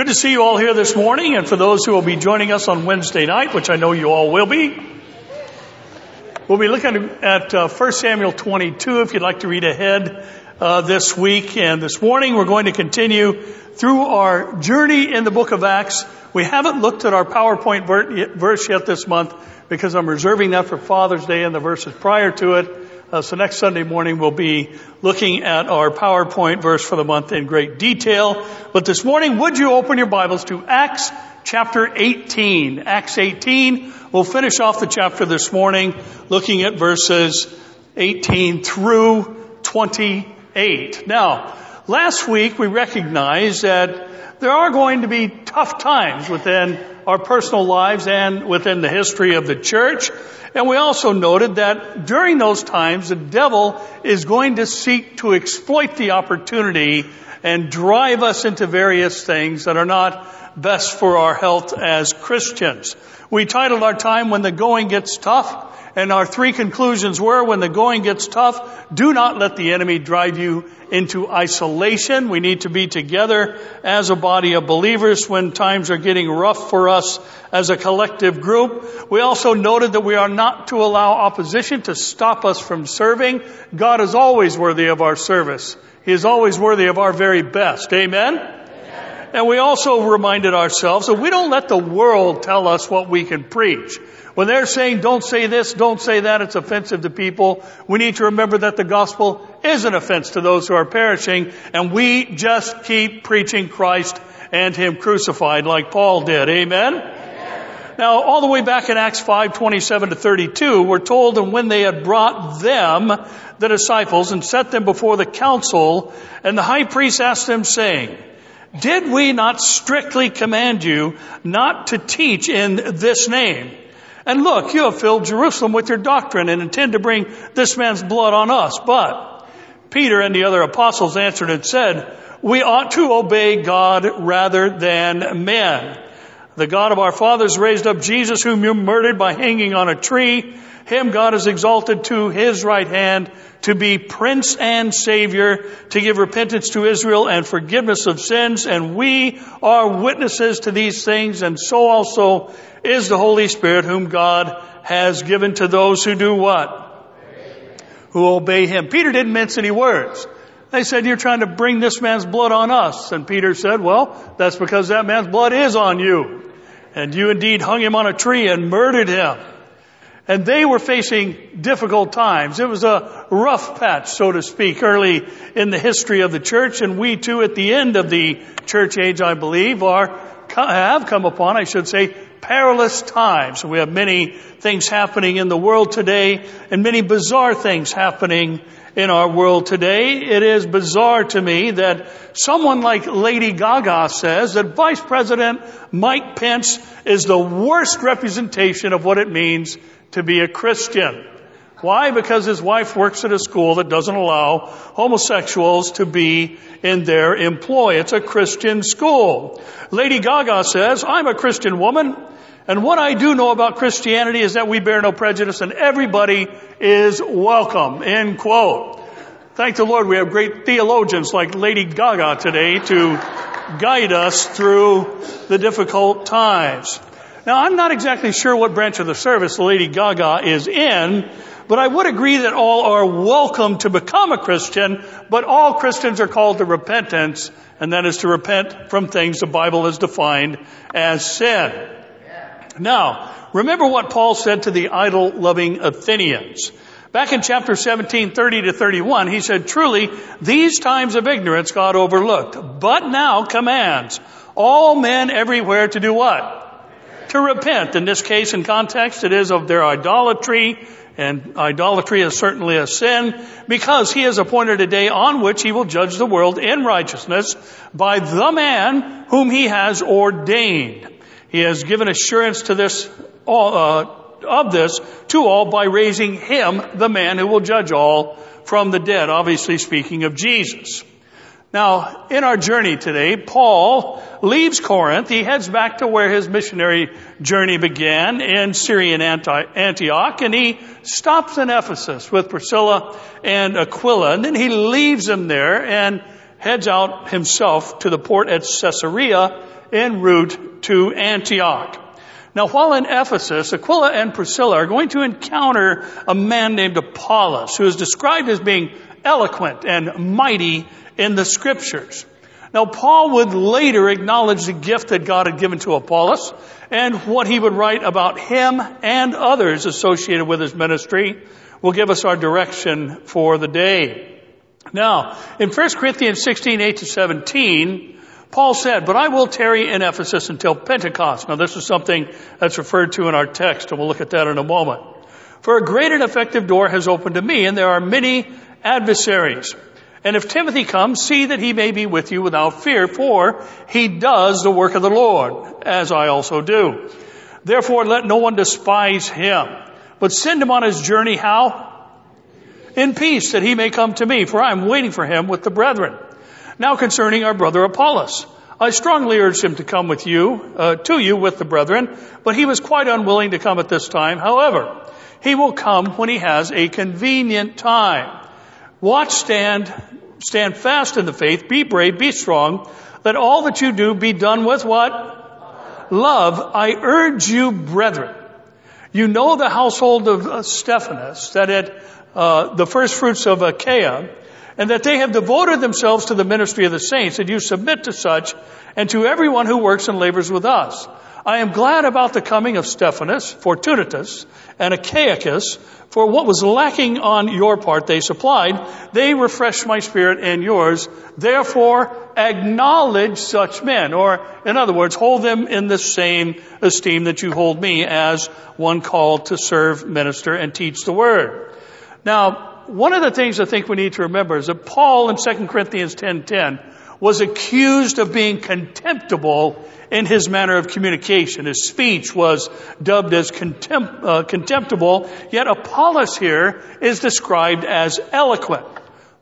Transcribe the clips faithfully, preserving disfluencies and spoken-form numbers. Good to see you all here this morning, and for those who will be joining us on Wednesday night, which I know you all will be, we'll be looking at uh, First Samuel twenty-two, if you'd like to read ahead uh, this week. And this morning, we're going to continue through our journey in the book of Acts. We haven't looked at our PowerPoint verse yet this month, because I'm reserving that for Father's Day and the verses prior to it. Uh, so next Sunday morning, we'll be looking at our PowerPoint verse for the month in great detail. But this morning, would you open your Bibles to Acts chapter eighteen? Acts eighteen, we'll finish off the chapter this morning, looking at verses eighteen through twenty-eight. Now, last week, we recognized that there are going to be tough times within our personal lives and within the history of the church. And we also noted that during those times, the devil is going to seek to exploit the opportunity and drive us into various things that are not best for our health as Christians. We titled our time, When the Going Gets Tough, and our three conclusions were, when the going gets tough, do not let the enemy drive you into isolation. We need to be together as a body of believers when times are getting rough for us as a collective group. We also noted that we are not to allow opposition to stop us from serving. God is always worthy of our service. He is always worthy of our very best. Amen? Amen. And we also reminded ourselves that we don't let the world tell us what we can preach. When they're saying, don't say this, don't say that, it's offensive to people, we need to remember that the gospel is an offense to those who are perishing, and we just keep preaching Christ and Him crucified like Paul did. Amen? Amen. Now, all the way back in Acts five, twenty-seven to thirty-two, we're told, and when they had brought them, the disciples, and set them before the council, and the high priest asked them, saying, did we not strictly command you not to teach in this name? And look, you have filled Jerusalem with your doctrine and intend to bring this man's blood on us. But Peter and the other apostles answered and said, we ought to obey God rather than men. The God of our fathers raised up Jesus, whom you murdered by hanging on a tree. Him God has exalted to His right hand to be Prince and Savior, to give repentance to Israel and forgiveness of sins. And we are witnesses to these things, and so also is the Holy Spirit, whom God has given to those who do what? Amen. Who obey Him. Peter didn't mince any words. They said, you're trying to bring this man's blood on us. And Peter said, well, that's because that man's blood is on you. And you indeed hung him on a tree and murdered him. And they were facing difficult times. It was a rough patch, so to speak, early in the history of the church. And we too, at the end of the church age, I believe, are have come upon, I should say, perilous times. We have many things happening in the world today, and many bizarre things happening in our world today. It is bizarre to me that someone like Lady Gaga says that Vice President Mike Pence is the worst representation of what it means to be a Christian. Why? Because his wife works at a school that doesn't allow homosexuals to be in their employ. It's a Christian school. Lady Gaga says, I'm a Christian woman, and what I do know about Christianity is that we bear no prejudice and everybody is welcome. End quote. Thank the Lord we have great theologians like Lady Gaga today to guide us through the difficult times. Now, I'm not exactly sure what branch of the service Lady Gaga is in, but I would agree that all are welcome to become a Christian, but all Christians are called to repentance, and that is to repent from things the Bible has defined as sin. Yeah. Now, remember what Paul said to the idol-loving Athenians. Back in chapter seventeen, thirty to thirty-one, he said, truly, these times of ignorance God overlooked, but now commands all men everywhere to do what? To repent. In this case, in context, it is of their idolatry. And idolatry is certainly a sin, because He has appointed a day on which He will judge the world in righteousness by the man whom He has ordained. He has given assurance to this, uh, of this to all by raising Him, the man who will judge all, from the dead. Obviously speaking of Jesus. Now, in our journey today, Paul leaves Corinth. He heads back to where his missionary journey began in Syrian Antioch, and he stops in Ephesus with Priscilla and Aquila, and then he leaves them there and heads out himself to the port at Caesarea en route to Antioch. Now, while in Ephesus, Aquila and Priscilla are going to encounter a man named Apollos, who is described as being eloquent and mighty in the Scriptures. Now, Paul would later acknowledge the gift that God had given to Apollos and what he would write about him and others associated with his ministry will give us our direction for the day. Now, in First Corinthians sixteen, eight to seventeen, Paul said, "But I will tarry in Ephesus until Pentecost." Now, this is something that's referred to in our text, and we'll look at that in a moment. "For a great and effective door has opened to me, and there are many adversaries. And if Timothy comes, see that he may be with you without fear, for he does the work of the Lord, as I also do. Therefore, let no one despise him, but send him on his journey," how? "In peace, that he may come to me, for I am waiting for him with the brethren. Now concerning our brother Apollos, I strongly urged him to come with you, uh, to you with the brethren, but he was quite unwilling to come at this time. However, he will come when he has a convenient time. Watch, stand, stand fast in the faith, be brave, be strong. Let all that you do be done with" what? "Love. I urge you, brethren. You know the household of Stephanas, that at uh, the first fruits of Achaia, and that they have devoted themselves to the ministry of the saints, and you submit to such, and to everyone who works and labors with us. I am glad about the coming of Stephanas, Fortunatus, and Achaicus, for what was lacking on your part they supplied. They refreshed my spirit and yours. Therefore, acknowledge such men," or in other words, hold them in the same esteem that you hold me, as one called to serve, minister, and teach the word. Now, one of the things I think we need to remember is that Paul in Second Corinthians ten ten was accused of being contemptible in his manner of communication. His speech was dubbed as contempt, uh, contemptible, yet Apollos here is described as eloquent.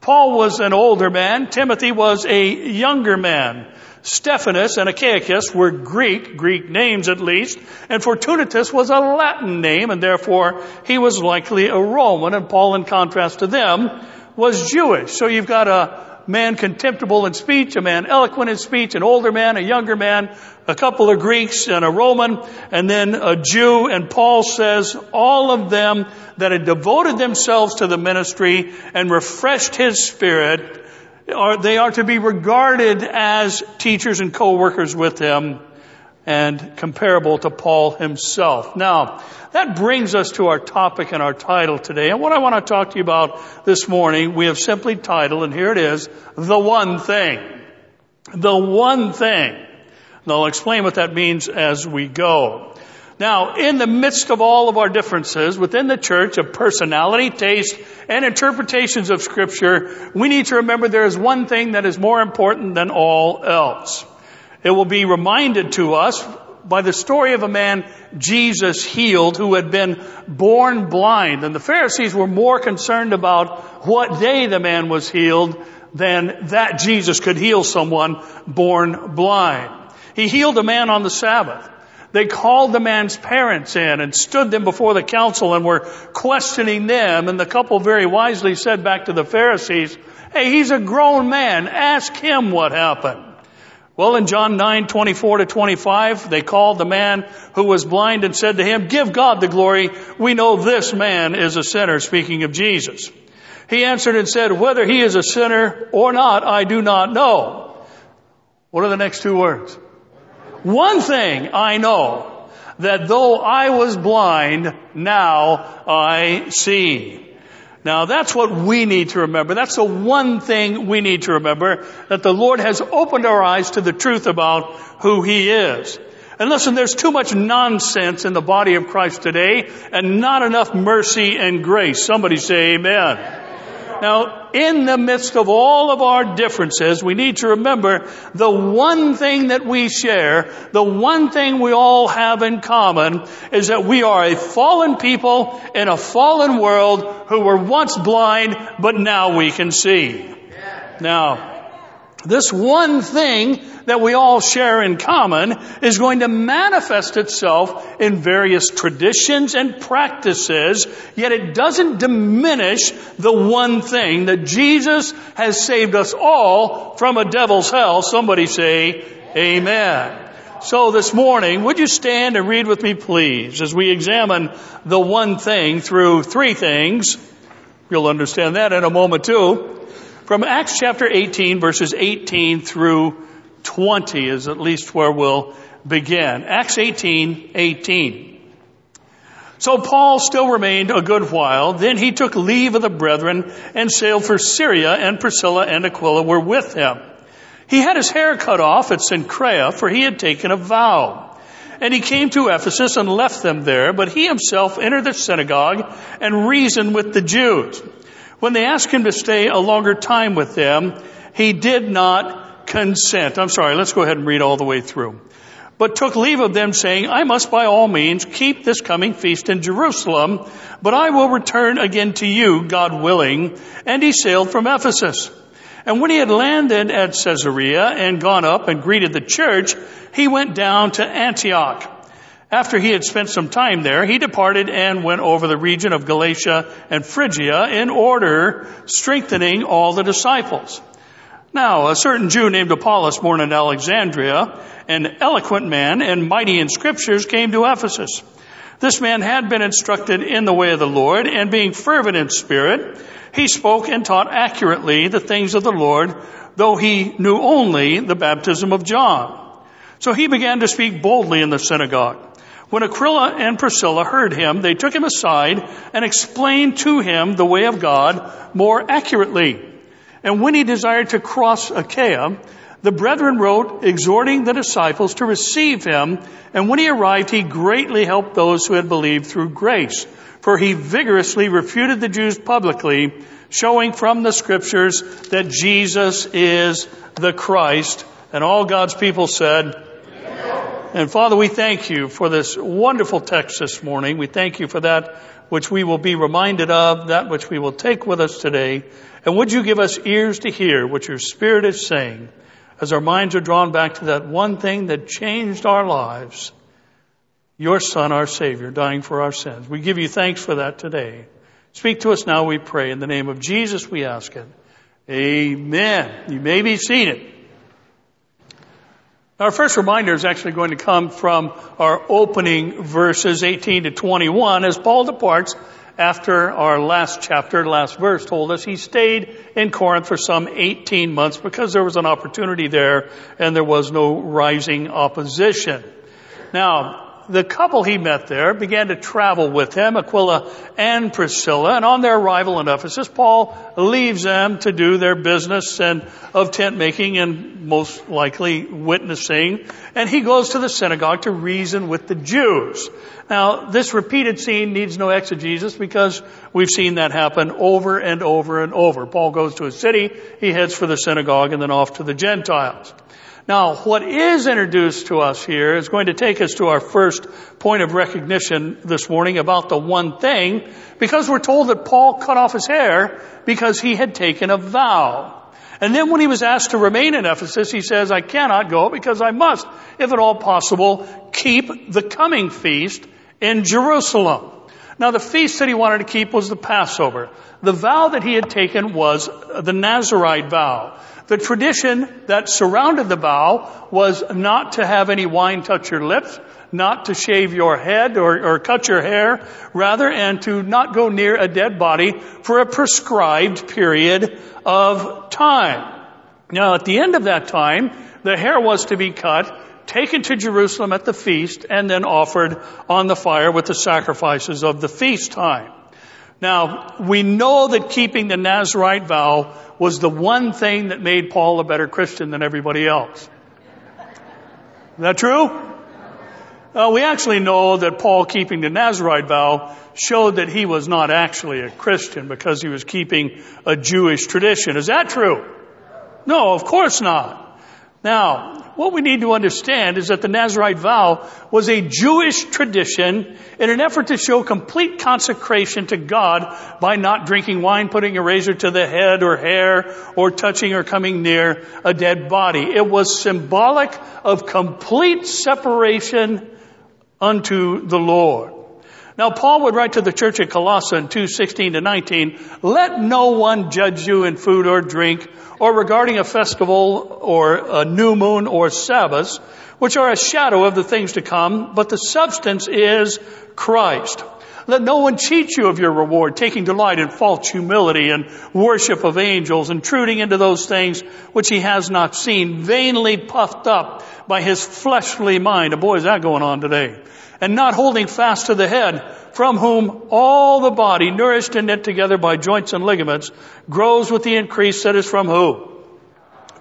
Paul was an older man. Timothy was a younger man. Stephanas and Achaicus were Greek, Greek names at least, and Fortunatus was a Latin name, and therefore he was likely a Roman, and Paul, in contrast to them, was Jewish. So you've got a man contemptible in speech, a man eloquent in speech, an older man, a younger man, a couple of Greeks and a Roman, and then a Jew. And Paul says, all of them that had devoted themselves to the ministry and refreshed his spirit, are, they are to be regarded as teachers and co-workers with him, and comparable to Paul himself. Now, that brings us to our topic and our title today. And what I want to talk to you about this morning, we have simply titled, and here it is, The One Thing. The One Thing. And I'll explain what that means as we go. Now, in the midst of all of our differences within the church of personality, taste, and interpretations of Scripture, we need to remember there is one thing that is more important than all else. It will be reminded to us by the story of a man Jesus healed who had been born blind. And the Pharisees were more concerned about what day the man was healed than that Jesus could heal someone born blind. He healed a man on the Sabbath. They called the man's parents in and stood them before the council and were questioning them. And the couple very wisely said back to the Pharisees, "Hey, he's a grown man. Ask him what happened." Well, in John nine, twenty-four to twenty-five, they called the man who was blind and said to him, "Give God the glory. We know this man is a sinner," speaking of Jesus. He answered and said, "Whether he is a sinner or not, I do not know." What are the next two words? "One thing I know, that though I was blind, now I see." Now, that's what we need to remember. That's the one thing we need to remember, that the Lord has opened our eyes to the truth about who He is. And listen, there's too much nonsense in the body of Christ today and not enough mercy and grace. Somebody say amen. Now, in the midst of all of our differences, we need to remember the one thing that we share, the one thing we all have in common, is that we are a fallen people in a fallen world who were once blind, but now we can see. Now, This one thing that we all share in common is going to manifest itself in various traditions and practices, yet it doesn't diminish the one thing that Jesus has saved us all from a devil's hell. Somebody say, amen. So this morning, would you stand and read with me, please, as we examine the one thing through three things. You'll understand that in a moment, too. From Acts chapter eighteen, verses eighteen through twenty is at least where we'll begin. Acts eighteen, eighteen. So Paul still remained a good while. Then he took leave of the brethren and sailed for Syria, and Priscilla and Aquila were with him. He had his hair cut off at Cenchrea, for he had taken a vow. And he came to Ephesus and left them there, but he himself entered the synagogue and reasoned with the Jews. When they asked him to stay a longer time with them, he did not consent. I'm sorry, let's go ahead and read all the way through. But took leave of them, saying, I must by all means keep this coming feast in Jerusalem, but I will return again to you, God willing. And he sailed from Ephesus. And when he had landed at Caesarea and gone up and greeted the church, he went down to Antioch. After he had spent some time there, he departed and went over the region of Galatia and Phrygia in order, strengthening all the disciples. Now, a certain Jew named Apollos, born in Alexandria, an eloquent man and mighty in scriptures, came to Ephesus. This man had been instructed in the way of the Lord, and being fervent in spirit, he spoke and taught accurately the things of the Lord, though he knew only the baptism of John. So he began to speak boldly in the synagogue. When Aquila and Priscilla heard him, they took him aside and explained to him the way of God more accurately. And when he desired to cross Achaia, the brethren wrote, exhorting the disciples to receive him. And when he arrived, he greatly helped those who had believed through grace. For he vigorously refuted the Jews publicly, showing from the scriptures that Jesus is the Christ. And all God's people said, amen. And Father, we thank you for this wonderful text this morning. We thank you for that which we will be reminded of, that which we will take with us today. And would you give us ears to hear what your Spirit is saying, as our minds are drawn back to that one thing that changed our lives, your Son, our Savior, dying for our sins. We give you thanks for that today. Speak to us now, we pray. In the name of Jesus, we ask it. Amen. You may be seated. Our first reminder is actually going to come from our opening verses eighteen to twenty-one as Paul departs after our last chapter, last verse told us he stayed in Corinth for some eighteen months because there was an opportunity there and there was no rising opposition. Now, the couple he met there began to travel with him, Aquila and Priscilla, and on their arrival in Ephesus, Paul leaves them to do their business and of tent making and most likely witnessing, and he goes to the synagogue to reason with the Jews. Now, this repeated scene needs no exegesis because we've seen that happen over and over and over. Paul goes to a city, he heads for the synagogue, and then off to the Gentiles. Now, what is introduced to us here is going to take us to our first point of recognition this morning about the one thing, because we're told that Paul cut off his hair because he had taken a vow. And then when he was asked to remain in Ephesus, he says, I cannot go because I must, if at all possible, keep the coming feast in Jerusalem. Now, the feast that he wanted to keep was the Passover. The vow that he had taken was the Nazirite vow. The tradition that surrounded the vow was not to have any wine touch your lips, not to shave your head or, or cut your hair, rather, and to not go near a dead body for a prescribed period of time. Now, at the end of that time, the hair was to be cut, taken to Jerusalem at the feast, and then offered on the fire with the sacrifices of the feast time. Now, we know that keeping the Nazirite vow was the one thing that made Paul a better Christian than everybody else. Is that true? Uh, we actually know that Paul keeping the Nazirite vow showed that he was not actually a Christian because he was keeping a Jewish tradition. Is that true? No, of course not. Now, what we need to understand is that the Nazirite vow was a Jewish tradition in an effort to show complete consecration to God by not drinking wine, putting a razor to the head or hair, or touching or coming near a dead body. It was symbolic of complete separation unto the Lord. Now, Paul would write to the church at Colossae in two sixteen to nineteen, let no one judge you in food or drink, or regarding a festival or a new moon or Sabbaths, which are a shadow of the things to come, but the substance is Christ. Let no one cheat you of your reward, taking delight in false humility and worship of angels, intruding into those things which he has not seen, vainly puffed up by his fleshly mind. Oh boy, is that going on today. And not holding fast to the head, from whom all the body, nourished and knit together by joints and ligaments, grows with the increase that is from who?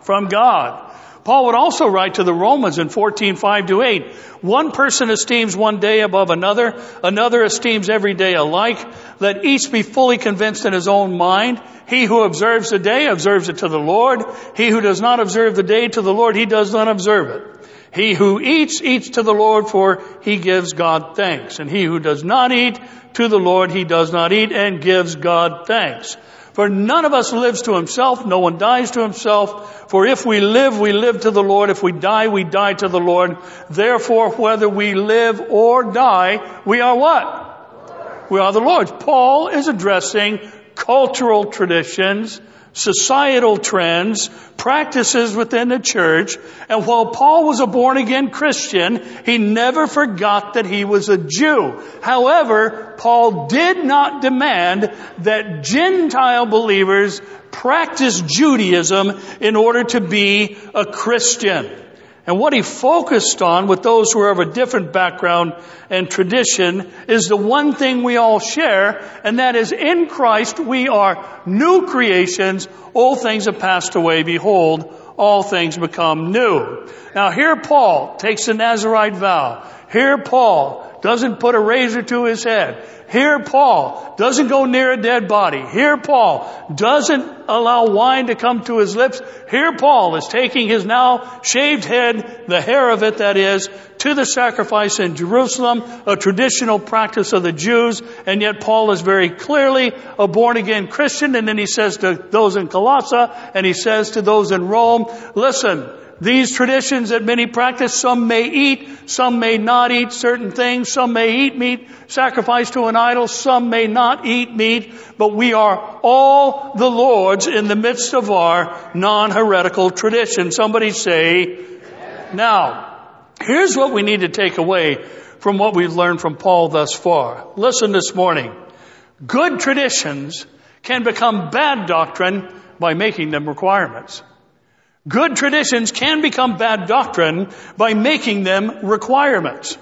From God. Paul would also write to the Romans in fourteen, five to eight. One person esteems one day above another, another esteems every day alike. Let each be fully convinced in his own mind. He who observes the day observes it to the Lord. He who does not observe the day to the Lord, he does not observe it. He who eats, eats to the Lord, for he gives God thanks. And he who does not eat, to the Lord he does not eat, and gives God thanks. For none of us lives to himself, no one dies to himself. For if we live, we live to the Lord. If we die, we die to the Lord. Therefore, whether we live or die, we are what? We are the Lord's. Paul is addressing cultural traditions, societal trends, practices within the church. And while Paul was a born-again Christian, he never forgot that he was a Jew. However, Paul did not demand that Gentile believers practice Judaism in order to be a Christian. And what he focused on with those who are of a different background and tradition is the one thing we all share, and that is in Christ we are new creations. All things have passed away. Behold, all things become new. Now here Paul takes the Nazirite vow. Here Paul doesn't put a razor to his head. Here Paul doesn't go near a dead body. Here Paul doesn't allow wine to come to his lips. Here Paul is taking his now shaved head, the hair of it that is, to the sacrifice in Jerusalem, a traditional practice of the Jews, and yet Paul is very clearly a born-again Christian. And then he says to those in Colossae, and he says to those in Rome, listen, these traditions that many practice, some may eat, some may not eat certain things, some may eat meat sacrificed to an idol, some may not eat meat, but we are all the Lord's in the midst of our non-heretical tradition. Somebody say, yes. Now, here's what we need to take away from what we've learned from Paul thus far. Listen this morning. Good traditions can become bad doctrine by making them requirements. Good traditions can become bad doctrine by making them requirements.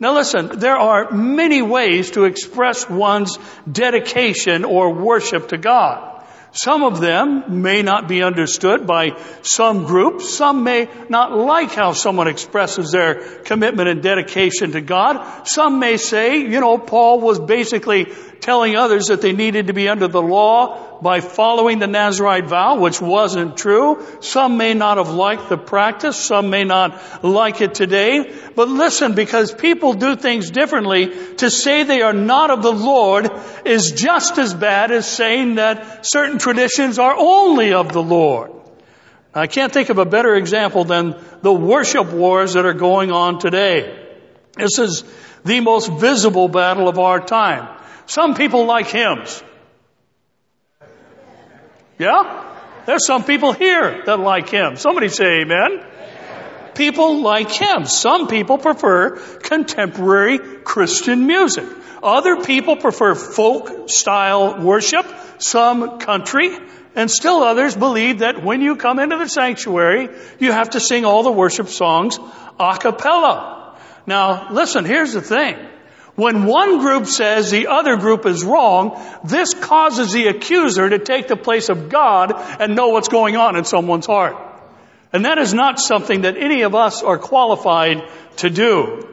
Now listen, there are many ways to express one's dedication or worship to God. Some of them may not be understood by some groups. Some may not like how someone expresses their commitment and dedication to God. Some may say, you know, Paul was basically telling others that they needed to be under the law by following the Nazirite vow, which wasn't true. Some may not have liked the practice. Some may not like it today. But listen, because people do things differently, to say they are not of the Lord is just as bad as saying that certain traditions are only of the Lord. I can't think of a better example than the worship wars that are going on today. This is the most visible battle of our time. Some people like hymns. Yeah? There's some people here that like hymns. Somebody say amen. Amen. People like hymns. Some people prefer contemporary Christian music. Other people prefer folk-style worship, some country, and still others believe that when you come into the sanctuary, you have to sing all the worship songs a cappella. Now, listen, here's the thing. When one group says the other group is wrong, this causes the accuser to take the place of God and know what's going on in someone's heart. And that is not something that any of us are qualified to do.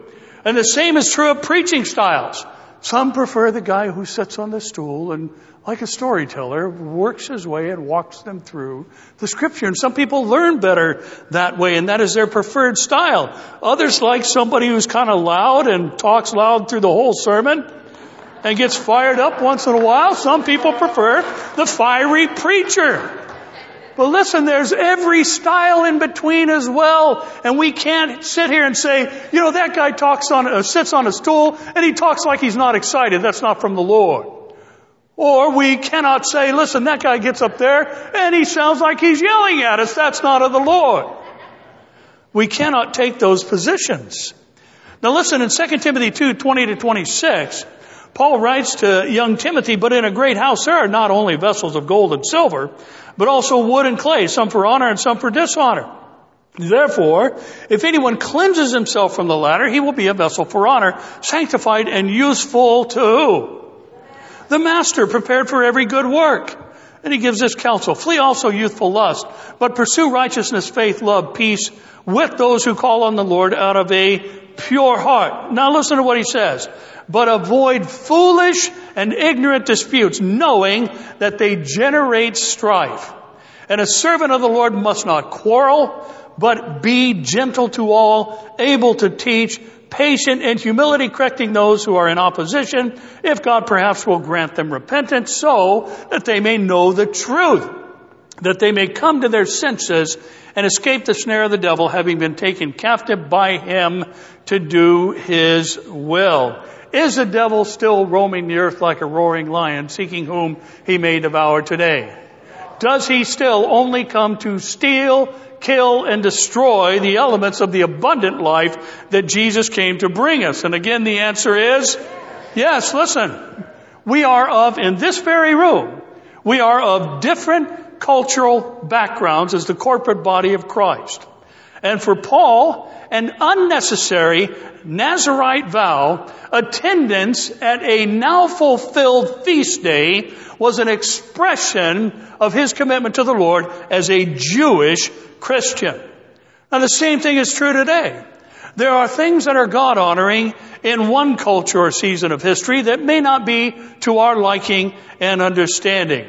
And the same is true of preaching styles. Some prefer the guy who sits on the stool and like a storyteller, works his way and walks them through the Scripture. And some people learn better that way, and that is their preferred style. Others like somebody who's kind of loud and talks loud through the whole sermon and gets fired up once in a while. Some people prefer the fiery preacher. But listen, there's every style in between as well. And we can't sit here and say, you know, that guy talks on, uh, sits on a stool and he talks like he's not excited. That's not from the Lord. Or we cannot say, listen, that guy gets up there and he sounds like he's yelling at us. That's not of the Lord. We cannot take those positions. Now listen, in Second Timothy two, twenty to twenty-six, Paul writes to young Timothy, but in a great house there are not only vessels of gold and silver, but also wood and clay, some for honor and some for dishonor. Therefore, if anyone cleanses himself from the latter, he will be a vessel for honor, sanctified and useful to who? The master, prepared for every good work. And he gives this counsel. Flee also youthful lust, but pursue righteousness, faith, love, peace with those who call on the Lord out of a pure heart. Now listen to what he says. But avoid foolish and ignorant disputes, knowing that they generate strife. And a servant of the Lord must not quarrel, but be gentle to all, able to teach, patient in humility, correcting those who are in opposition, if God perhaps will grant them repentance, so that they may know the truth, that they may come to their senses and escape the snare of the devil, having been taken captive by him to do his will. Is the devil still roaming the earth like a roaring lion, seeking whom he may devour today? Does he still only come to steal, kill, and destroy the elements of the abundant life that Jesus came to bring us? And again, the answer is yes. Listen, we are of, in this very room, we are of different cultural backgrounds as the corporate body of Christ. And for Paul, an unnecessary Nazirite vow, attendance at a now fulfilled feast day, was an expression of his commitment to the Lord as a Jewish Christian. Now the same thing is true today. There are things that are God-honoring in one culture or season of history that may not be to our liking and understanding.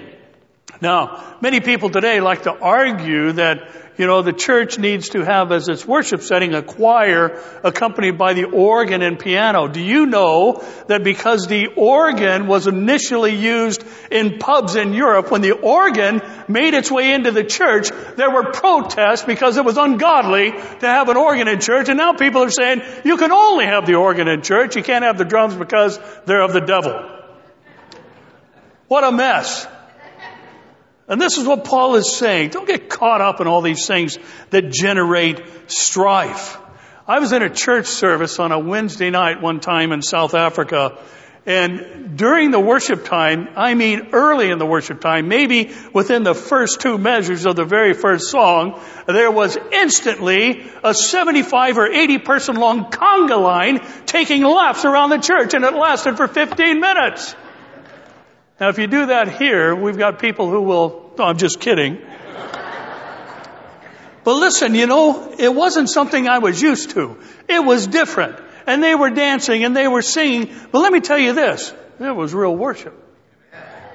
Now, many people today like to argue that, you know, the church needs to have as its worship setting a choir accompanied by the organ and piano. Do you know that because the organ was initially used in pubs in Europe, when the organ made its way into the church, there were protests because it was ungodly to have an organ in church. And now people are saying, you can only have the organ in church. You can't have the drums because they're of the devil. What a mess. And this is what Paul is saying. Don't get caught up in all these things that generate strife. I was in a church service on a Wednesday night one time in South Africa. And during the worship time, I mean early in the worship time, maybe within the first two measures of the very first song, there was instantly a seventy-five or eighty person long conga line taking laps around the church. And it lasted for fifteen minutes. Now, if you do that here, we've got people who will, no, I'm just kidding. But listen, you know, it wasn't something I was used to. It was different. And they were dancing and they were singing. But let me tell you this, it was real worship.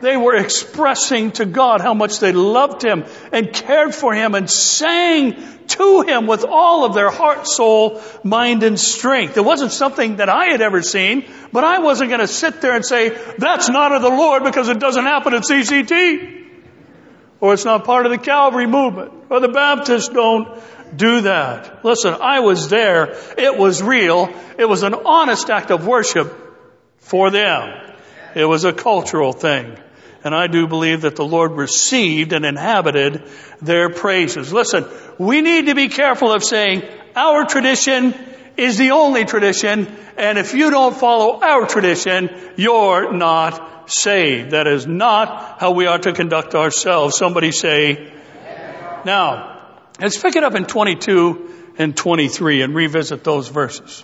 They were expressing to God how much they loved him and cared for him and sang to him with all of their heart, soul, mind, and strength. It wasn't something that I had ever seen, but I wasn't going to sit there and say, that's not of the Lord because it doesn't happen at C C T. Or it's not part of the Calvary movement. Or the Baptists don't do that. Listen, I was there. It was real. It was an honest act of worship for them. It was a cultural thing. And I do believe that the Lord received and inhabited their praises. Listen, we need to be careful of saying our tradition is the only tradition, and if you don't follow our tradition, you're not saved. That is not how we are to conduct ourselves. Somebody say, yeah. Now, let's pick it up in twenty-two and twenty-three and revisit those verses.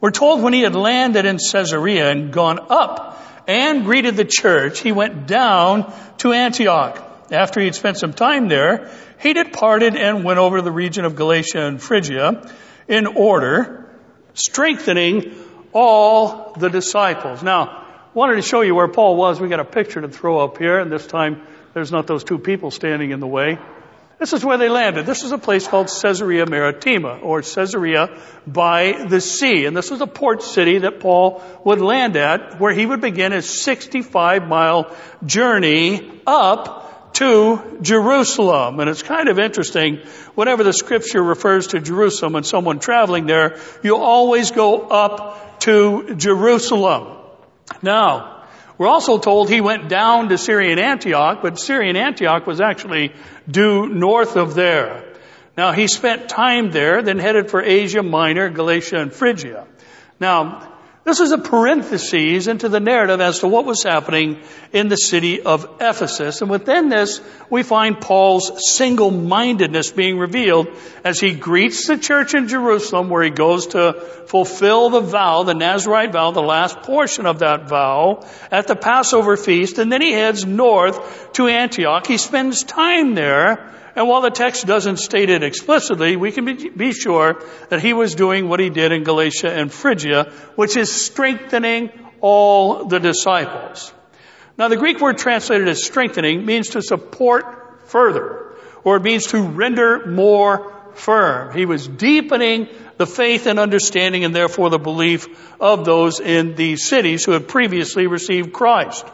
We're told when he had landed in Caesarea and gone up and greeted the church, he went down to Antioch. After he had spent some time there, he departed and went over to the region of Galatia and Phrygia in order, strengthening all the disciples. Now, wanted to show you where Paul was. We got a picture to throw up here, and this time there's not those two people standing in the way. This is where they landed. This is a place called Caesarea Maritima, or Caesarea by the sea. And this was a port city that Paul would land at, where he would begin his sixty-five mile journey up to Jerusalem. And it's kind of interesting, whenever the scripture refers to Jerusalem and someone traveling there, you always go up to Jerusalem. Now, we're also told he went down to Syrian Antioch, but Syrian Antioch was actually due north of there. Now, he spent time there, then headed for Asia Minor, Galatia, and Phrygia. Now, this is a parenthesis into the narrative as to what was happening in the city of Ephesus. And within this, we find Paul's single-mindedness being revealed as he greets the church in Jerusalem, where he goes to fulfill the vow, the Nazirite vow, the last portion of that vow at the Passover feast. And then he heads north to Antioch. He spends time there. And while the text doesn't state it explicitly, we can be, be sure that he was doing what he did in Galatia and Phrygia, which is strengthening all the disciples. Now, the Greek word translated as strengthening means to support further, or it means to render more firm. He was deepening the faith and understanding, and therefore the belief of those in these cities who had previously received Christ.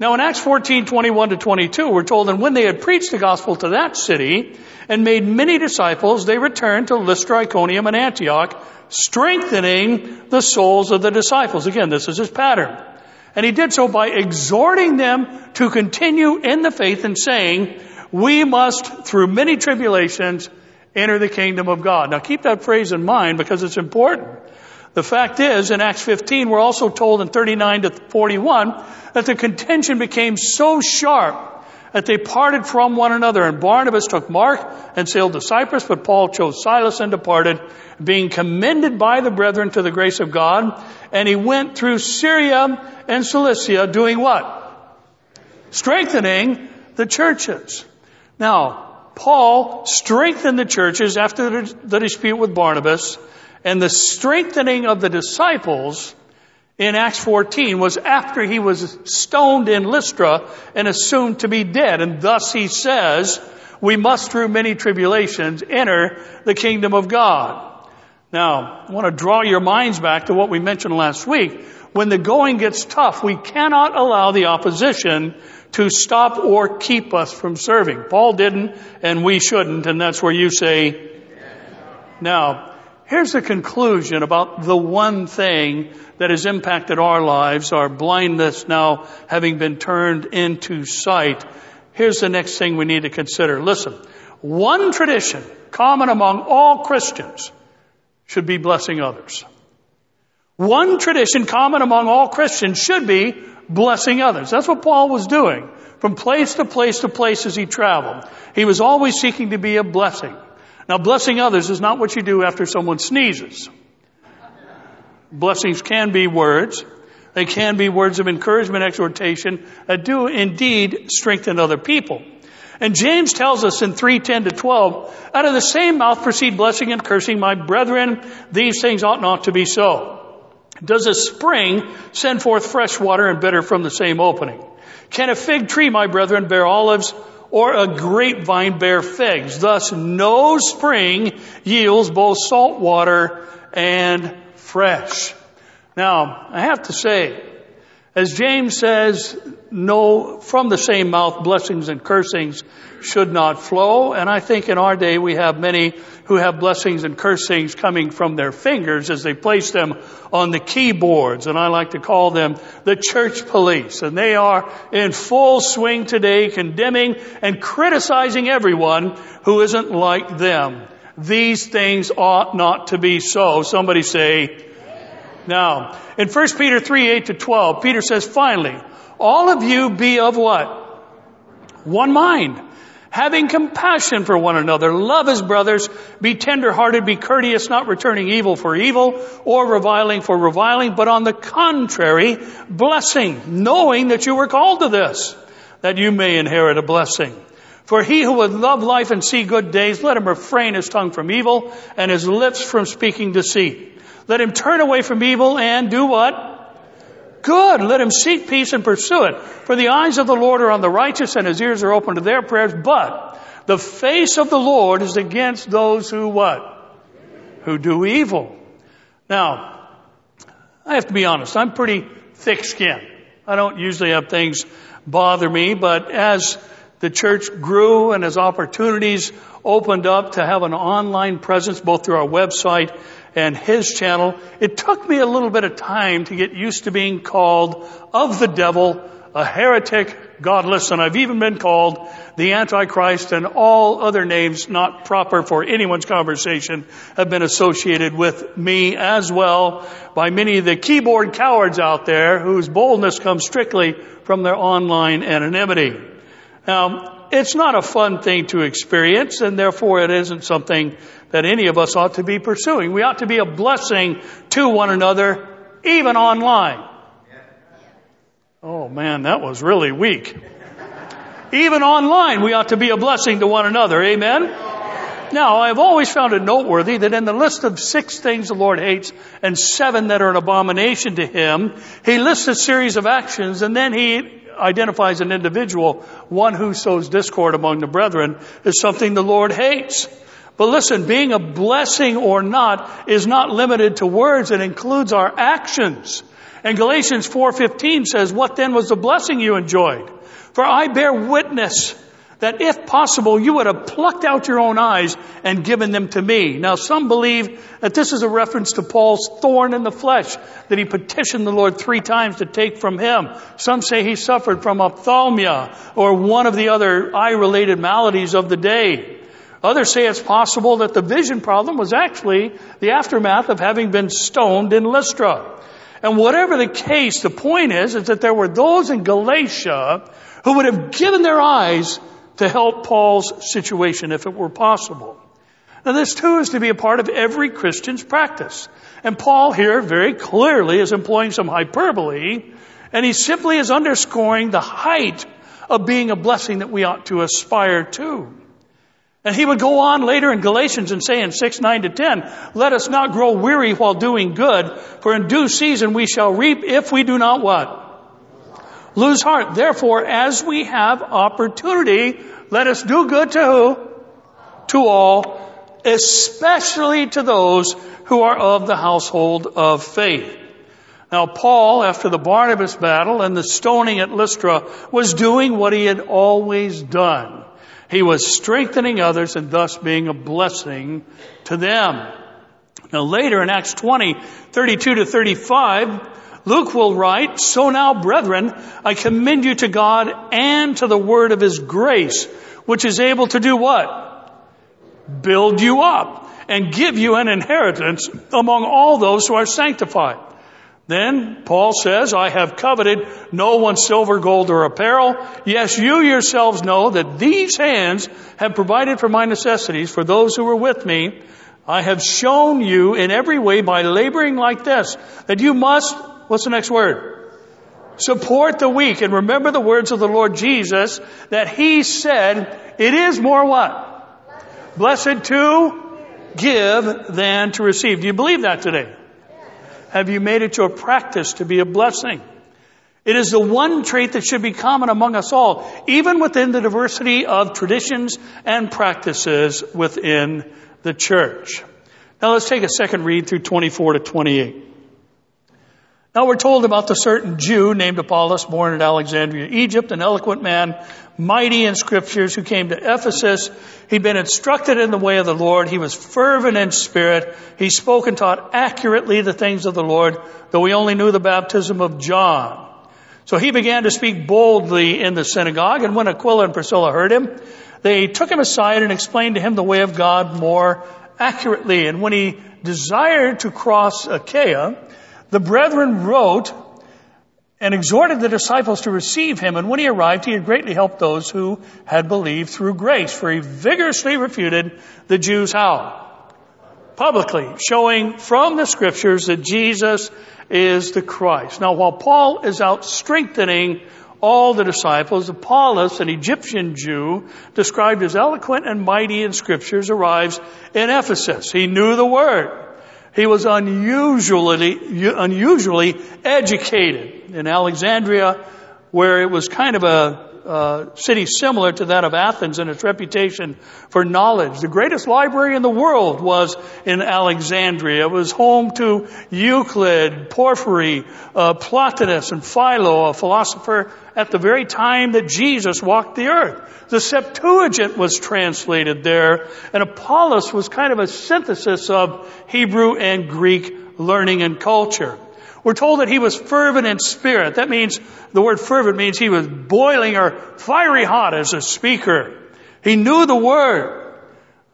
Now, in Acts fourteen, twenty-one to twenty-two, we're told, and when they had preached the gospel to that city and made many disciples, they returned to Lystra, Iconium, and Antioch, strengthening the souls of the disciples. Again, this is his pattern. And he did so by exhorting them to continue in the faith and saying, we must, through many tribulations, enter the kingdom of God. Now, keep that phrase in mind, because it's important. The fact is, in Acts fifteen, we're also told in thirty-nine to forty-one that the contention became so sharp that they parted from one another. And Barnabas took Mark and sailed to Cyprus, but Paul chose Silas and departed, being commended by the brethren to the grace of God. And he went through Syria and Cilicia, doing what? Strengthening the churches. Now, Paul strengthened the churches after the dispute with Barnabas. And the strengthening of the disciples in Acts fourteen was after he was stoned in Lystra and assumed to be dead. And thus he says, we must through many tribulations enter the kingdom of God. Now, I want to draw your minds back to what we mentioned last week. When the going gets tough, we cannot allow the opposition to stop or keep us from serving. Paul didn't, and we shouldn't, and that's where you say, now, here's the conclusion about the one thing that has impacted our lives, our blindness now having been turned into sight. Here's the next thing we need to consider. Listen, one tradition common among all Christians should be blessing others. One tradition common among all Christians should be blessing others. That's what Paul was doing from place to place to place as he traveled. He was always seeking to be a blessing. Now, blessing others is not what you do after someone sneezes. Blessings can be words. They can be words of encouragement, exhortation, that do indeed strengthen other people. And James tells us in three ten to twelve, out of the same mouth proceed blessing and cursing. My brethren, these things ought not to be so. Does a spring send forth fresh water and bitter from the same opening? Can a fig tree, my brethren, bear olives? Or a grapevine bear figs? Thus no spring yields both salt water and fresh. Now, I have to say, as James says, no, from the same mouth, blessings and cursings should not flow. And I think in our day we have many who have blessings and cursings coming from their fingers as they place them on the keyboards. And I like to call them the church police. And they are in full swing today, condemning and criticizing everyone who isn't like them. These things ought not to be so. Somebody say, now, in First Peter three, eight to twelve, Peter says, finally, all of you be of what? One mind, having compassion for one another, love as brothers, be tender-hearted, be courteous, not returning evil for evil or reviling for reviling, but on the contrary, blessing, knowing that you were called to this, that you may inherit a blessing. For he who would love life and see good days, let him refrain his tongue from evil and his lips from speaking deceit. Let him turn away from evil and do what? Good, let him seek peace and pursue it. For the eyes of the Lord are on the righteous, and his ears are open to their prayers. But the face of the Lord is against those who what? Who do evil. Now, I have to be honest, I'm pretty thick-skinned. I don't usually have things bother me, but as the church grew and as opportunities opened up to have an online presence both through our website and his channel, it took me a little bit of time to get used to being called of the devil, a heretic, godless, and I've even been called the Antichrist, and all other names not proper for anyone's conversation have been associated with me as well by many of the keyboard cowards out there whose boldness comes strictly from their online anonymity. Now, it's not a fun thing to experience, and therefore it isn't something that any of us ought to be pursuing. We ought to be a blessing to one another, even online. Oh man, that was really weak. Even online, we ought to be a blessing to one another. Amen? Now, I've always found it noteworthy that in the list of six things the Lord hates and seven that are an abomination to Him, He lists a series of actions, and then He identifies an individual. One who sows discord among the brethren is something the Lord hates. But listen, being a blessing or not is not limited to words. It includes our actions. And Galatians four fifteen says, "What then was the blessing you enjoyed? For I bear witness that if possible you would have plucked out your own eyes and given them to me." Now some believe that this is a reference to Paul's thorn in the flesh that he petitioned the Lord three times to take from him. Some say he suffered from ophthalmia or one of the other eye-related maladies of the day. Others say it's possible that the vision problem was actually the aftermath of having been stoned in Lystra. And whatever the case, the point is, is that there were those in Galatia who would have given their eyes to help Paul's situation if it were possible. Now this too is to be a part of every Christian's practice. And Paul here very clearly is employing some hyperbole, and he simply is underscoring the height of being a blessing that we ought to aspire to. And he would go on later in Galatians and say in six, nine to ten, "Let us not grow weary while doing good, for in due season we shall reap if we do not what? Lose heart. Therefore, as we have opportunity, let us do good to who? To all, especially to those who are of the household of faith." Now, Paul, after the Barnabas battle and the stoning at Lystra, was doing what he had always done. He was strengthening others and thus being a blessing to them. Now later in Acts twenty, thirty-two to thirty-five, Luke will write, "So now, brethren, I commend you to God and to the word of His grace, which is able to do what? Build you up and give you an inheritance among all those who are sanctified." Then Paul says, "I have coveted no one's silver, gold, or apparel. Yes, you yourselves know that these hands have provided for my necessities. For those who were with me, I have shown you in every way by laboring like this, that you must," what's the next word? "Support the weak and remember the words of the Lord Jesus, that He said, it is more what? Blessed to give than to receive." Do you believe that today? Have you made it your practice to be a blessing? It is the one trait that should be common among us all, even within the diversity of traditions and practices within the church. Now let's take a second read through twenty-four to twenty-eight. "Now we're told about the certain Jew named Apollos, born at Alexandria, Egypt, an eloquent man, mighty in scriptures, who came to Ephesus. He'd been instructed in the way of the Lord. He was fervent in spirit. He spoke and taught accurately the things of the Lord, though he only knew the baptism of John. So he began to speak boldly in the synagogue, and when Aquila and Priscilla heard him, they took him aside and explained to him the way of God more accurately. And when he desired to cross Achaia, the brethren wrote and exhorted the disciples to receive him, and when he arrived, he had greatly helped those who had believed through grace, for he vigorously refuted the Jews," how? "Publicly, showing from the scriptures that Jesus is the Christ." Now, while Paul is out strengthening all the disciples, Apollos, an Egyptian Jew, described as eloquent and mighty in scriptures, arrives in Ephesus. He knew the word. He was unusually, unusually educated in Alexandria, where it was kind of a, a city similar to that of Athens in its reputation for knowledge. The greatest library in the world was in Alexandria. It was home to Euclid, Porphyry, uh, Plotinus, and Philo, a philosopher at the very time that Jesus walked the earth. The Septuagint was translated there, and Apollos was kind of a synthesis of Hebrew and Greek learning and culture. We're told that he was fervent in spirit. That means, the word fervent means he was boiling or fiery hot as a speaker. He knew the word.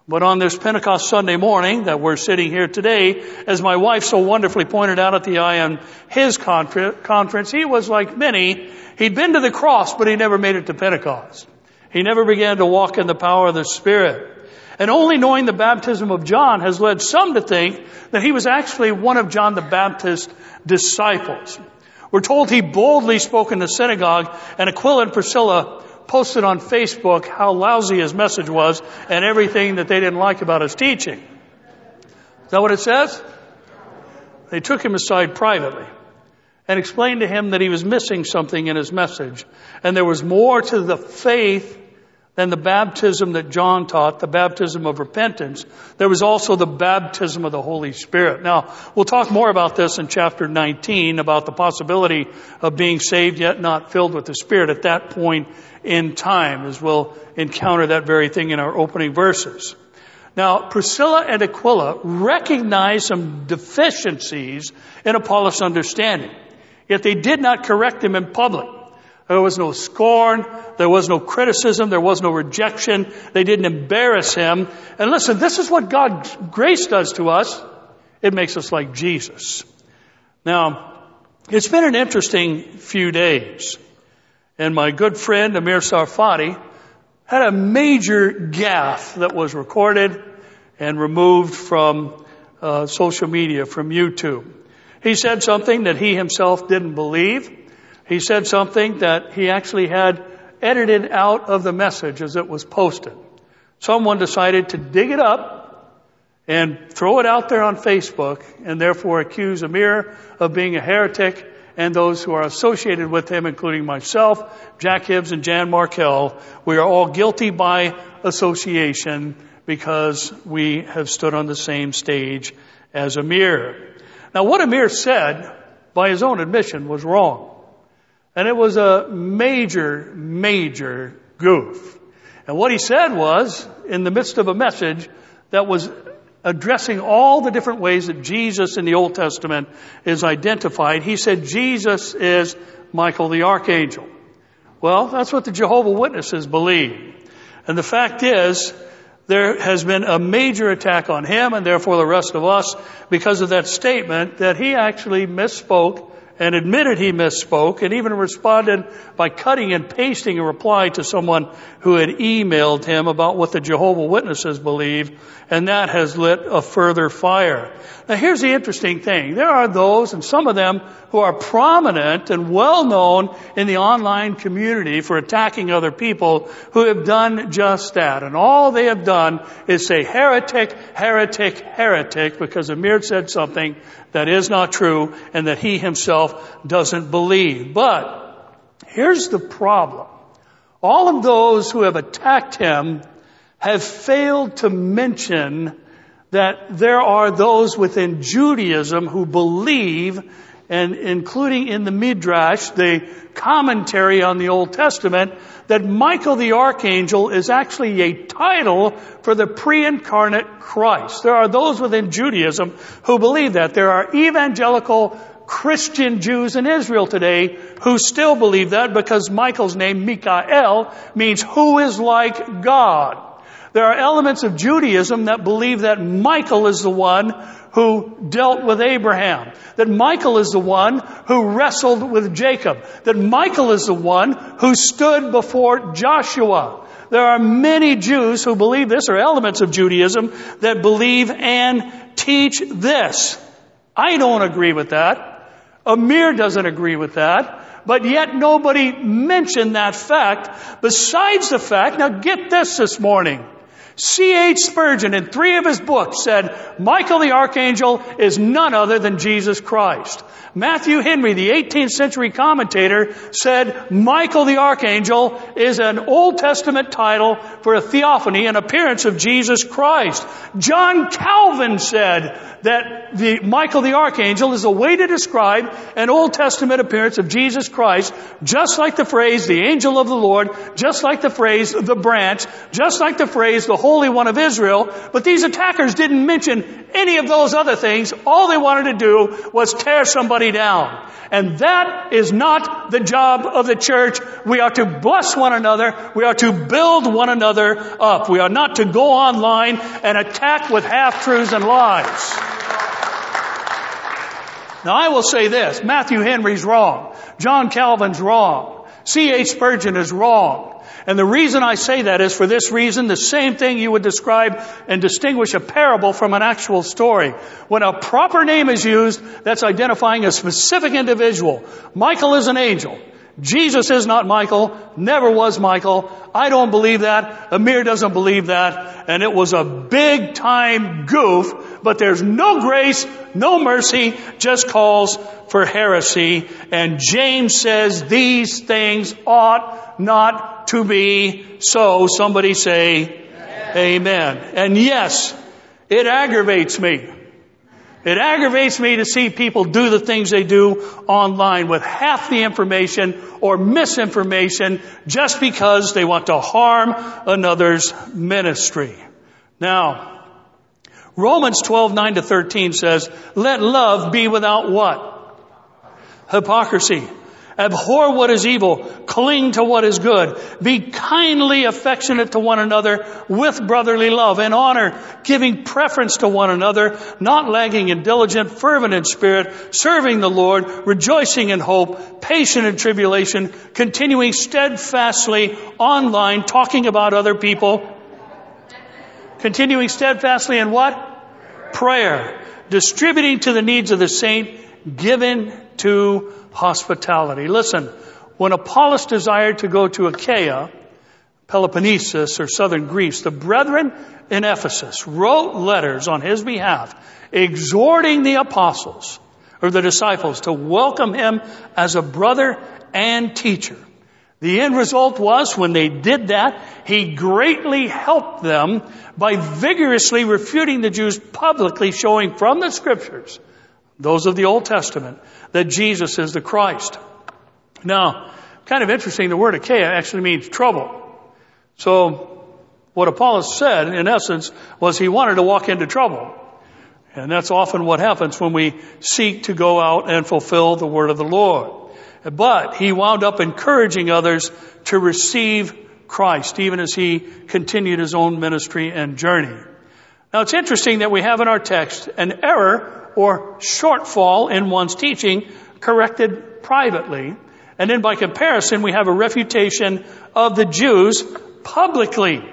But on this Pentecost Sunday morning that we're sitting here today, as my wife so wonderfully pointed out at the I Am His conference, he was like many. He'd been to the cross, but he never made it to Pentecost. He never began to walk in the power of the Spirit. And only knowing the baptism of John has led some to think that he was actually one of John the Baptist's disciples. We're told he boldly spoke in the synagogue, and Aquila and Priscilla posted on Facebook how lousy his message was and everything that they didn't like about his teaching. Is that what it says? They took him aside privately and explained to him that he was missing something in his message, and there was more to the faith than the baptism that John taught, the baptism of repentance. There was also the baptism of the Holy Spirit. Now, we'll talk more about this in chapter nineteen, about the possibility of being saved yet not filled with the Spirit at that point in time, as we'll encounter that very thing in our opening verses. Now, Priscilla and Aquila recognized some deficiencies in Apollos' understanding, yet they did not correct him in public. There was no scorn. There was no criticism. There was no rejection. They didn't embarrass him. And listen, this is what God's grace does to us. It makes us like Jesus. Now, it's been an interesting few days. And my good friend, Amir Sarfati, had a major gaffe that was recorded and removed from uh, social media, from YouTube. He said something that he himself didn't believe. He said something that he actually had edited out of the message as it was posted. Someone decided to dig it up and throw it out there on Facebook, and therefore accuse Amir of being a heretic and those who are associated with him, including myself, Jack Hibbs, and Jan Markell. We are all guilty by association because we have stood on the same stage as Amir. Now, what Amir said, by his own admission, was wrong. And it was a major, major goof. And what he said was, in the midst of a message that was addressing all the different ways that Jesus in the Old Testament is identified, he said, Jesus is Michael the Archangel. Well, that's what the Jehovah's Witnesses believe. And the fact is, there has been a major attack on him, and therefore the rest of us, because of that statement that he actually misspoke and admitted he misspoke, and even responded by cutting and pasting a reply to someone who had emailed him about what the Jehovah's Witnesses believe, and that has lit a further fire. Now, here's the interesting thing. There are those, and some of them, who are prominent and well-known in the online community for attacking other people who have done just that. And all they have done is say, heretic, heretic, heretic, because Amir said something that is not true and that he himself doesn't believe. But here's the problem. All of those who have attacked him have failed to mention that there are those within Judaism who believe, and including in the Midrash, the commentary on the Old Testament, that Michael the Archangel is actually a title for the pre-incarnate Christ. There are those within Judaism who believe that. There are evangelical Christian Jews in Israel today who still believe that, because Michael's name, Mikael, means who is like God. There are elements of Judaism that believe that Michael is the one who dealt with Abraham, that Michael is the one who wrestled with Jacob, that Michael is the one who stood before Joshua. There are many Jews who believe this, or elements of Judaism that believe and teach this. I don't agree with that. Amir doesn't agree with that. But yet nobody mentioned that fact, besides the fact, now get this this morning, C H Spurgeon, in three of his books, said Michael the Archangel is none other than Jesus Christ. Matthew Henry, the eighteenth century commentator, said Michael the Archangel is an Old Testament title for a theophany, an appearance of Jesus Christ. John Calvin said that the Michael the Archangel is a way to describe an Old Testament appearance of Jesus Christ, just like the phrase the angel of the Lord, just like the phrase the branch, just like the phrase the Holy One of Israel. But these attackers didn't mention any of those other things. All they wanted to do was tear somebody down. And that is not the job of the church. We are to bless one another. We are to build one another up. We are not to go online and attack with half-truths and lies. Now, I will say this. Matthew Henry's wrong. John Calvin's wrong. C H Spurgeon is wrong. And the reason I say that is for this reason, the same thing you would describe and distinguish a parable from an actual story. When a proper name is used, that's identifying a specific individual. Michael is an angel. Jesus is not Michael, never was Michael. I don't believe that. Amir doesn't believe that. And it was a big time goof, but there's no grace, no mercy, just calls for heresy. And James says these things ought not to be so. Somebody say amen. Amen. And yes, it aggravates me. It aggravates me to see people do the things they do online with half the information or misinformation just because they want to harm another's ministry. Now, Romans twelve, nine to thirteen says, let love be without what? Hypocrisy. Abhor what is evil, cling to what is good. Be kindly affectionate to one another with brotherly love and honor, giving preference to one another, not lagging in diligence, fervent in spirit, serving the Lord, rejoicing in hope, patient in tribulation, continuing steadfastly online, talking about other people. Continuing steadfastly in what? Prayer. Distributing to the needs of the saint, given to hospitality. Listen, when Apollos desired to go to Achaia, Peloponnesus, or southern Greece, the brethren in Ephesus wrote letters on his behalf, exhorting the apostles, or the disciples, to welcome him as a brother and teacher. The end result was, when they did that, he greatly helped them by vigorously refuting the Jews publicly, showing from the Scriptures, those of the Old Testament, that Jesus is the Christ. Now, kind of interesting, the word Achaia actually means trouble. So what Apollos said, in essence, was he wanted to walk into trouble. And that's often what happens when we seek to go out and fulfill the word of the Lord. But he wound up encouraging others to receive Christ, even as he continued his own ministry and journey. Now, it's interesting that we have in our text an error or shortfall in one's teaching corrected privately. And then by comparison, we have a refutation of the Jews publicly.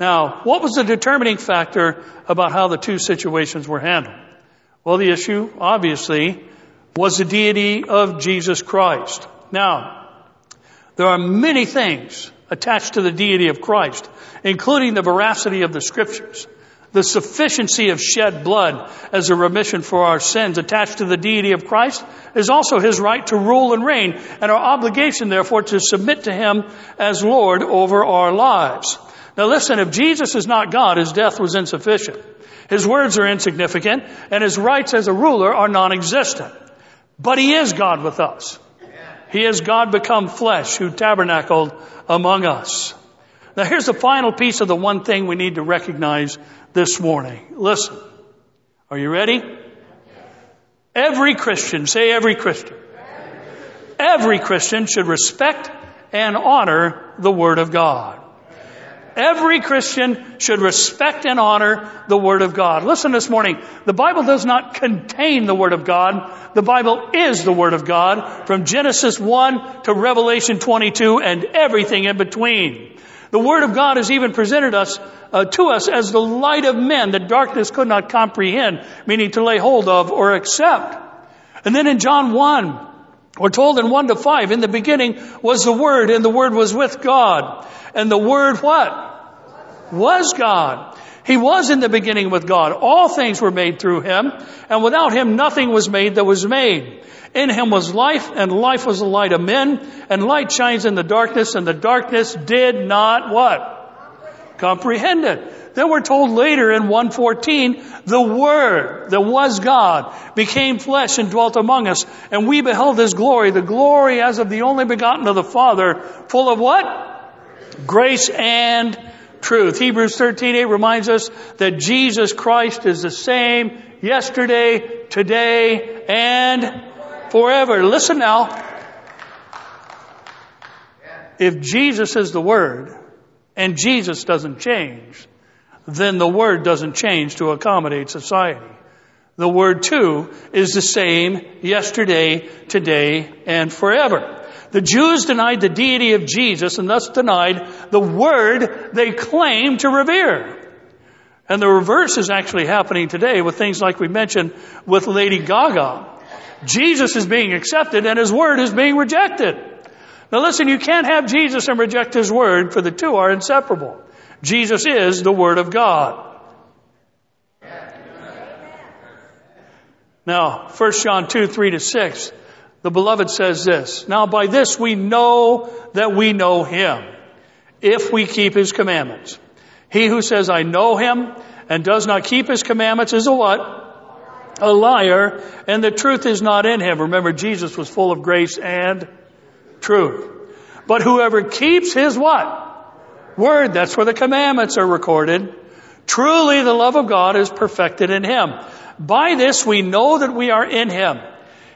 Now, what was the determining factor about how the two situations were handled? Well, the issue, obviously, was the deity of Jesus Christ. Now, there are many things attached to the deity of Christ, including the veracity of the Scriptures, the sufficiency of shed blood as a remission for our sins. Attached to the deity of Christ is also his right to rule and reign, and our obligation, therefore, to submit to him as Lord over our lives. Now listen, if Jesus is not God, his death was insufficient. His words are insignificant, and his rights as a ruler are non-existent. But he is God with us. He is God become flesh, who tabernacled among us. Now here's the final piece of the one thing we need to recognize this morning. Listen. Are you ready? Yes. Every Christian, say every Christian. Every Christian. Every Christian should respect and honor the Word of God. Yes. Every Christian should respect and honor the Word of God. Listen this morning. The Bible does not contain the Word of God. The Bible is the Word of God, from Genesis one to Revelation twenty-two and everything in between. The Word of God is even presented us uh, to us as the light of men that darkness could not comprehend, meaning to lay hold of or accept. And then in John one, we're told in one to five, in the beginning was the Word, and the Word was with God. And the Word what? was God. He was in the beginning with God. All things were made through him, and without him nothing was made that was made. In him was life, and life was the light of men, and light shines in the darkness, and the darkness did not what? Comprehend it. Then we're told later in one fourteen, the Word that was God became flesh and dwelt among us, and we beheld his glory, the glory as of the only begotten of the Father, full of what? Grace and truth. Hebrews thirteen eight reminds us that Jesus Christ is the same yesterday, today, and forever. Listen now. If Jesus is the Word, and Jesus doesn't change, then the Word doesn't change to accommodate society. The Word, too, is the same yesterday, today, and forever. The Jews denied the deity of Jesus and thus denied the Word they claimed to revere. And the reverse is actually happening today with things like we mentioned with Lady Gaga. Jesus is being accepted and his Word is being rejected. Now listen, you can't have Jesus and reject his Word, for the two are inseparable. Jesus is the Word of God. Now, First John two, three to six. The beloved says this, now by this we know that we know him, if we keep his commandments. He who says, I know him, and does not keep his commandments is a what? A liar, and the truth is not in him. Remember, Jesus was full of grace and truth. But whoever keeps his what? Word, that's where the commandments are recorded. Truly the love of God is perfected in him. By this we know that we are in him.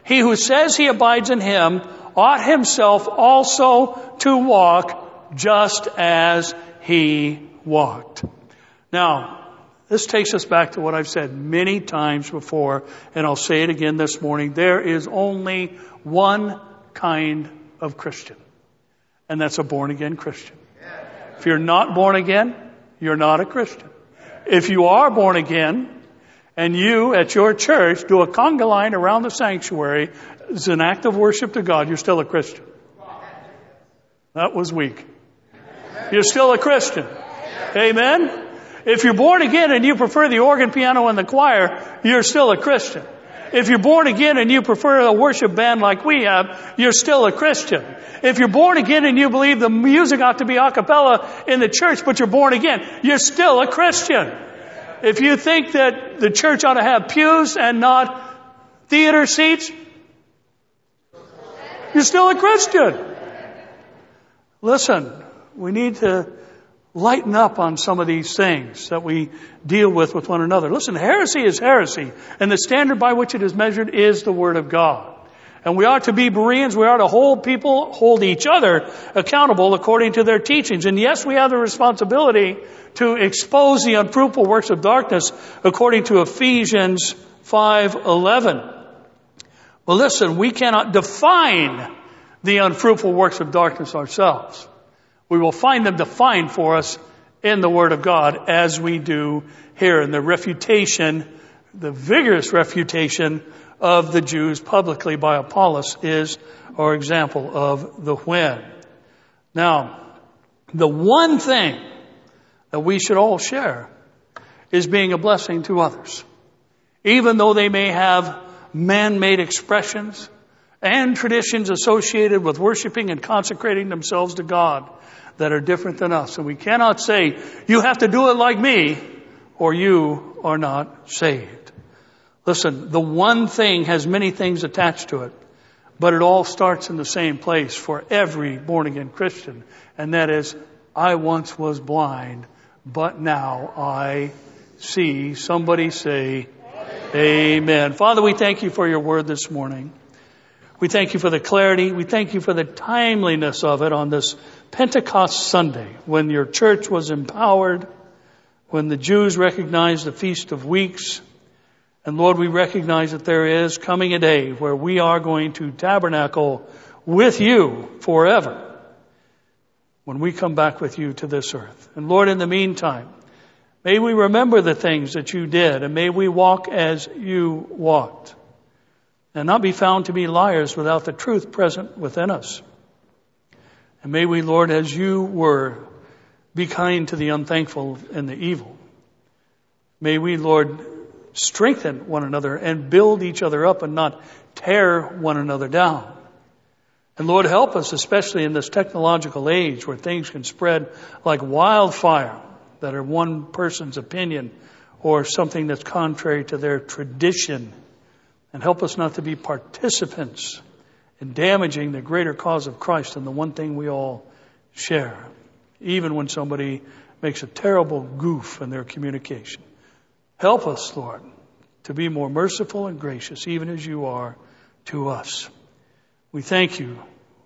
He who says he abides in him ought himself also to walk just as he walked. Now, this takes us back to what I've said many times before, and I'll say it again this morning. There is only one kind of Christian, and that's a born-again Christian. If you're not born again, you're not a Christian. If you are born again, and you at your church do a conga line around the sanctuary as an act of worship to God, you're still a Christian. That was weak. You're still a Christian. Amen? If you're born again and you prefer the organ, piano, and the choir, you're still a Christian. If you're born again and you prefer a worship band like we have, you're still a Christian. If you're born again and you believe the music ought to be a cappella in the church, but you're born again, you're still a Christian. If you think that the church ought to have pews and not theater seats, you're still a Christian. Listen, we need to lighten up on some of these things that we deal with with one another. Listen, heresy is heresy, and the standard by which it is measured is the Word of God. And we are to be Bereans. We are to hold people, hold each other accountable according to their teachings. And yes, we have the responsibility to expose the unfruitful works of darkness according to Ephesians five eleven. Well, listen, we cannot define the unfruitful works of darkness ourselves. We will find them defined for us in the Word of God, as we do here in the refutation, the vigorous refutation of the Jews publicly by Apollos is our example of the when. Now, the one thing that we should all share is being a blessing to others, even though they may have man-made expressions and traditions associated with worshiping and consecrating themselves to God that are different than us. And we cannot say, you have to do it like me, or you are not saved. Listen, the one thing has many things attached to it, but it all starts in the same place for every born-again Christian, and that is, I once was blind, but now I see. Somebody say, Amen. Amen. Father, we thank you for your word this morning. We thank you for the clarity. We thank you for the timeliness of it on this Pentecost Sunday, when your church was empowered, when the Jews recognized the Feast of Weeks. And Lord, we recognize that there is coming a day where we are going to tabernacle with you forever when we come back with you to this earth. And Lord, in the meantime, may we remember the things that you did, and may we walk as you walked, and not be found to be liars without the truth present within us. And may we, Lord, as you were, Be kind to the unthankful and the evil. May we, Lord, strengthen one another and build each other up and not tear one another down. And Lord, help us, especially in this technological age where things can spread like wildfire, that are one person's opinion or something that's contrary to their tradition. And help us not to be participants in damaging the greater cause of Christ and the one thing we all share, even when somebody makes a terrible goof in their communication. Help us, Lord, to be more merciful and gracious, even as you are to us. We thank you,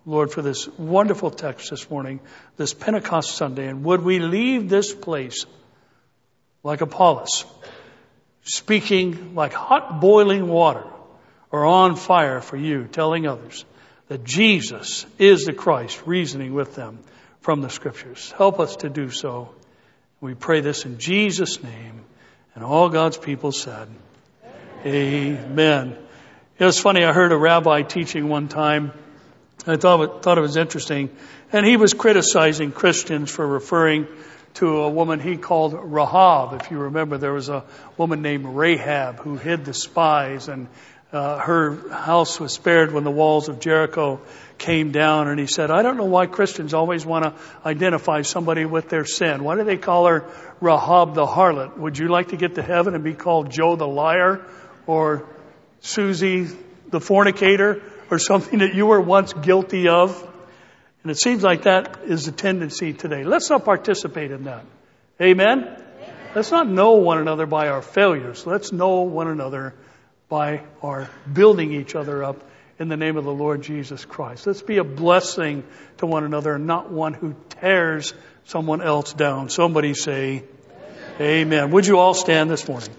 Lord, for this wonderful text this morning, this Pentecost Sunday. And would we leave this place like Apollos, speaking like hot boiling water or on fire for you, telling others that Jesus is the Christ, reasoning with them from the Scriptures. Help us to do so. We pray this in Jesus' name. And all God's people said, Amen. Amen. It was funny, I heard a rabbi teaching one time. I thought, thought it was interesting. And he was criticizing Christians for referring to a woman he called Rahab. If you remember, there was a woman named Rahab who hid the spies, and uh, her house was spared when the walls of Jericho came down. And he said, I don't know why Christians always want to identify somebody with their sin. Why do they call her Rahab the harlot? Would you like to get to heaven and be called Joe the liar, or Susie the fornicator, or something that you were once guilty of? And it seems like that is the tendency today. Let's not participate in that. Amen? Amen. Let's not know one another by our failures. Let's know one another by our building each other up in the name of the Lord Jesus Christ. Let's be a blessing to one another and not one who tears someone else down. Somebody say, Amen. Amen. Would you all stand this morning?